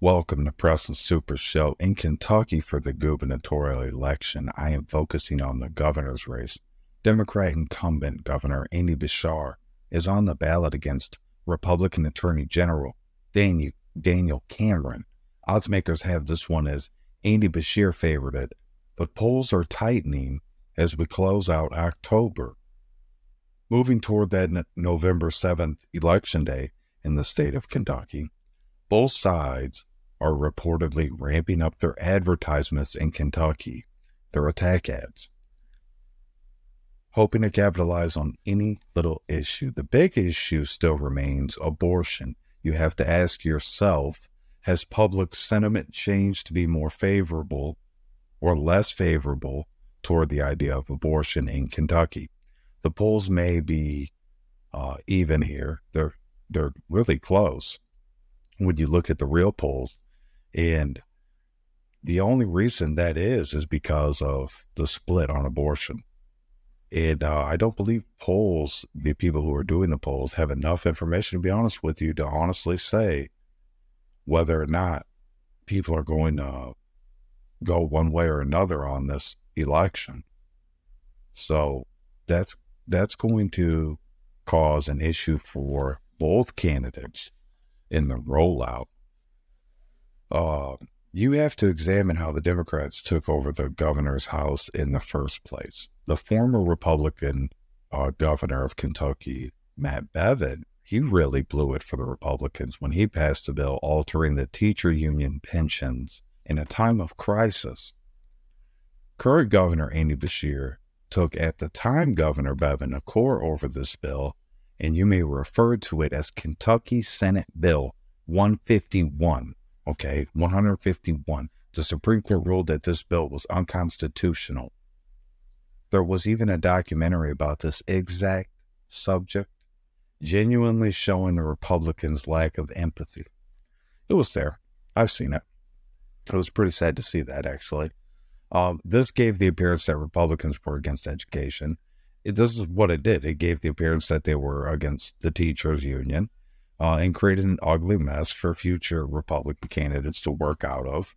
Welcome to Preston Super Show. In Kentucky for the gubernatorial election, I am focusing on the governor's race. Democrat incumbent Governor Andy Beshear is on the ballot against Republican Attorney General Daniel Cameron. Oddsmakers have this one as Andy Beshear favorited, but polls are tightening as we close out October. Moving toward that November 7th election day in the state of Kentucky, both sides are reportedly ramping up their advertisements in Kentucky, their attack ads, hoping to capitalize on any little issue. The big issue still remains abortion. You have to ask yourself, has public sentiment changed to be more favorable or less favorable toward the idea of abortion in Kentucky? The polls may be even here. They're really close when you look at the real polls, and the only reason that is because of the split on abortion. And I don't believe polls, the people who are doing the polls, have enough information, to be honest with you, to honestly say whether or not people are going to go one way or another on this election. So that's going to cause an issue for both candidates in the rollout. You have to examine how the Democrats took over the governor's house in the first place. The former Republican governor of Kentucky, Matt Bevin, he really blew it for the Republicans when he passed a bill altering the teacher union pensions in a time of crisis. Current Governor Andy Beshear took, at the time, Governor Bevin a core over this bill, and you may refer to it as Kentucky Senate Bill 151. Okay, 151. The Supreme Court ruled that this bill was unconstitutional. There was even a documentary about this exact subject, genuinely showing the Republicans' lack of empathy. It was there. I've seen it. It was pretty sad to see that, actually. This gave the appearance that Republicans were against education. This is what it did. It gave the appearance that they were against the teachers' union and created an ugly mess for future Republican candidates to work out of.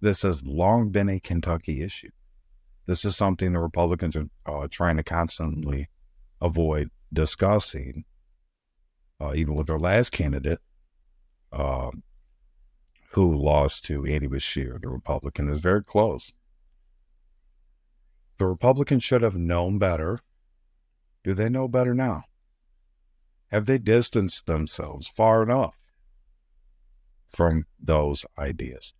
This has long been a Kentucky issue. This is something the Republicans are trying to constantly avoid discussing, even with their last candidate, who lost to Andy Beshear. The Republican is very close. The Republicans should have known better. Do they know better now? Have they distanced themselves far enough from those ideas?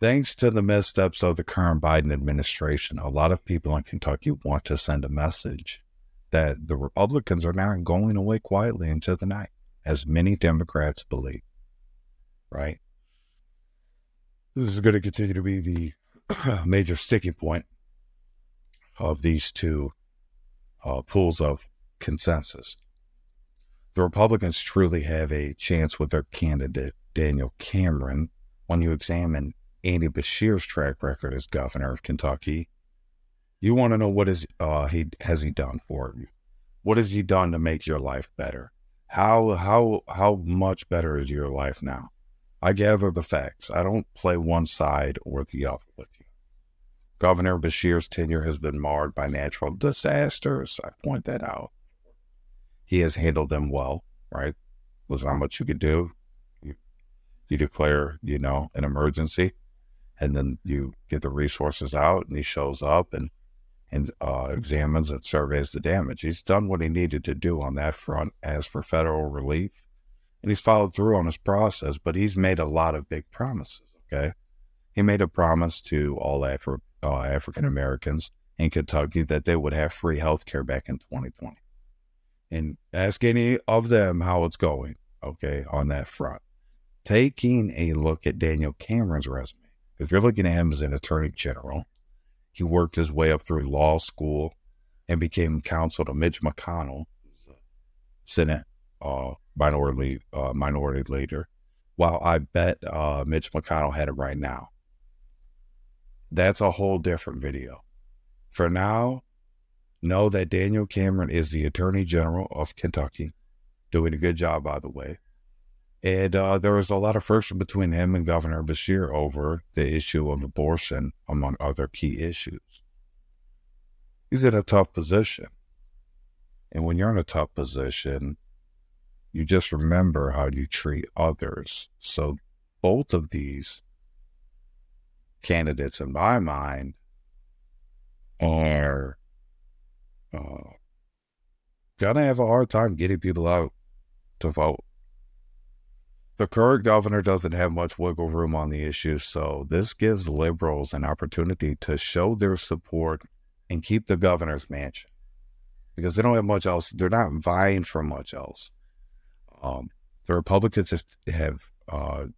Thanks to the missteps of the current Biden administration, a lot of people in Kentucky want to send a message that the Republicans are not going away quietly into the night, as many Democrats believe, right? This is going to continue to be the major sticking point of these two pools of consensus. The Republicans truly have a chance with their candidate, Daniel Cameron, when you examine Andy Beshear's track record as governor of Kentucky. You want to know what is he done for you? What has he done to make your life better? How much better is your life now? I gather the facts. I don't play one side or the other with you. Governor Beshear's tenure has been marred by natural disasters. I point that out. He has handled them well, right? There's not much you could do. You declare, an emergency, and then you get the resources out, and he shows up and examines and surveys the damage. He's done what he needed to do on that front. As for federal relief, and he's followed through on his process, but he's made a lot of big promises, okay? He made a promise to all African Americans in Kentucky that they would have free health care back in 2020. And ask any of them how it's going, okay, on that front. Taking a look at Daniel Cameron's resume, if you're looking at him as an attorney general, he worked his way up through law school and became counsel to Mitch McConnell, Senate minority leader. Wow, I bet Mitch McConnell had it right now. That's a whole different video. For now, know that Daniel Cameron is the Attorney General of Kentucky, doing a good job, by the way, And there was a lot of friction between him and Governor Beshear over the issue of abortion, among other key issues. He's in a tough position. And when you're in a tough position, you just remember how you treat others. So both of these candidates, in my mind, are going to have a hard time getting people out to vote. The current governor doesn't have much wiggle room on the issue, so this gives liberals an opportunity to show their support and keep the governor's mansion, because they don't have much else. They're not vying for much else. The Republicans have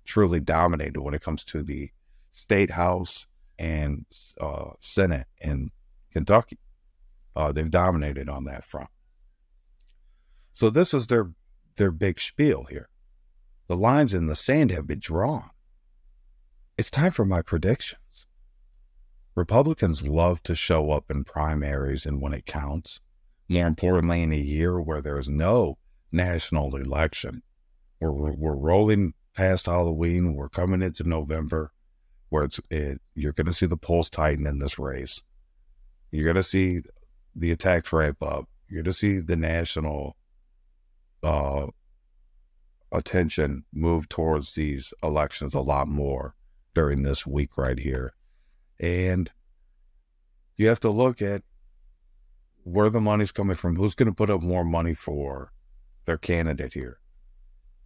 truly dominated when it comes to the state house and Senate in Kentucky. They've dominated on that front. So this is their big spiel here. The lines in the sand have been drawn. It's time for my predictions. Republicans love to show up in primaries and when it counts. More importantly, in a year where there's no national election. We're rolling past Halloween. We're coming into November, where you're going to see the polls tighten in this race. You're going to see the attacks ramp up. You're going to see the national attention move towards these elections a lot more during this week right here. And you have to look at where the money's coming from, who's going to put up more money for their candidate here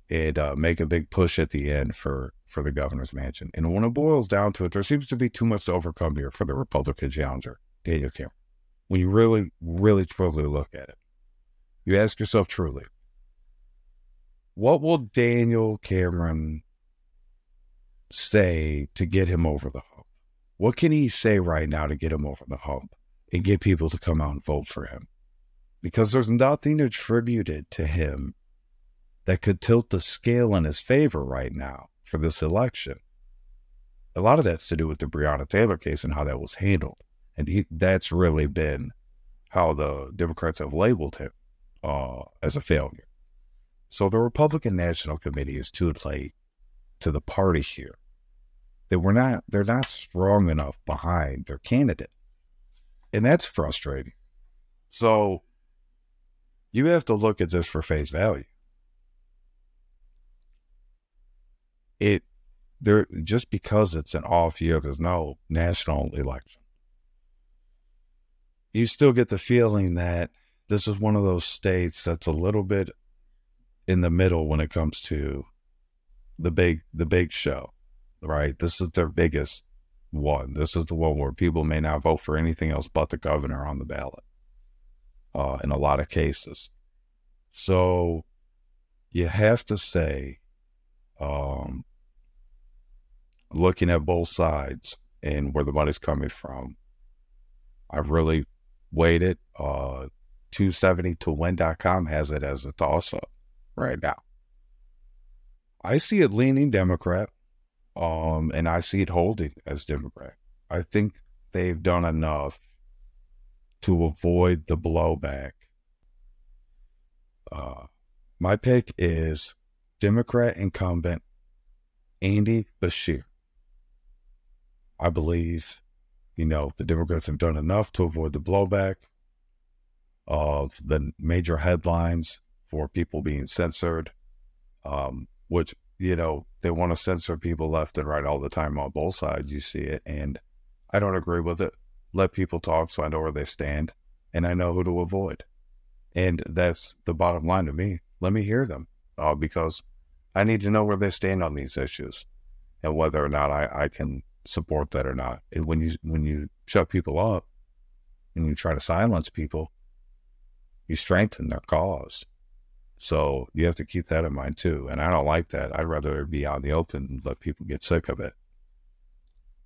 and make a big push at the end for the governor's mansion. And when it boils down to it, there seems to be too much to overcome here for the Republican challenger, Daniel Cameron. When you really, really, truly look at it, you ask yourself truly, what will Daniel Cameron say to get him over the hump? What can he say right now to get him over the hump and get people to come out and vote for him? Because there's nothing attributed to him that could tilt the scale in his favor right now for this election. A lot of that's to do with the Breonna Taylor case and how that was handled. And that's really been how the Democrats have labeled him as a failure. So the Republican National Committee is too late to the party here. They're not strong enough behind their candidate. And that's frustrating. So you have to look at this for face value. Just because it's an off year, there's no national election. You still get the feeling that this is one of those states that's a little bit in the middle when it comes to the big show, right? This is their biggest one. This is the one where people may not vote for anything else but the governor on the ballot in a lot of cases. So you have to say, looking at both sides and where the money's coming from, I've really weighed it. 270towin.com has it as a toss-up right now. I see it leaning Democrat, and I see it holding as Democrat. I think they've done enough to avoid the blowback. My pick is Democrat incumbent Andy Beshear. I believe, the Democrats have done enough to avoid the blowback of the major headlines for people being censored, which, they want to censor people left and right all the time on both sides. You see it, and I don't agree with it. Let people talk so I know where they stand, and I know who to avoid. And that's the bottom line to me. Let me hear them, because I need to know where they stand on these issues and whether or not I can support that or not. And when you shut people up and you try to silence people, you strengthen their cause. So you have to keep that in mind too. And I don't like that. I'd rather be out in the open and let people get sick of it,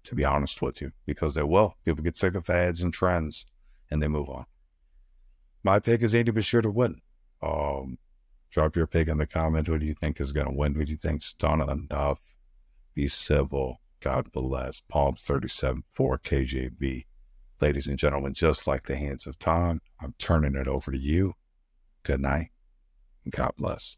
to be honest with you, because they will. People get sick of fads and trends and they move on. My pick is Andy Beshear to win. Drop your pick in the comment. Who do you think is going to win? Who do you think's done enough? Be civil. God bless. Palms 37 for KJV. Ladies and gentlemen, just like the hands of time, I'm turning it over to you. Good night. God bless.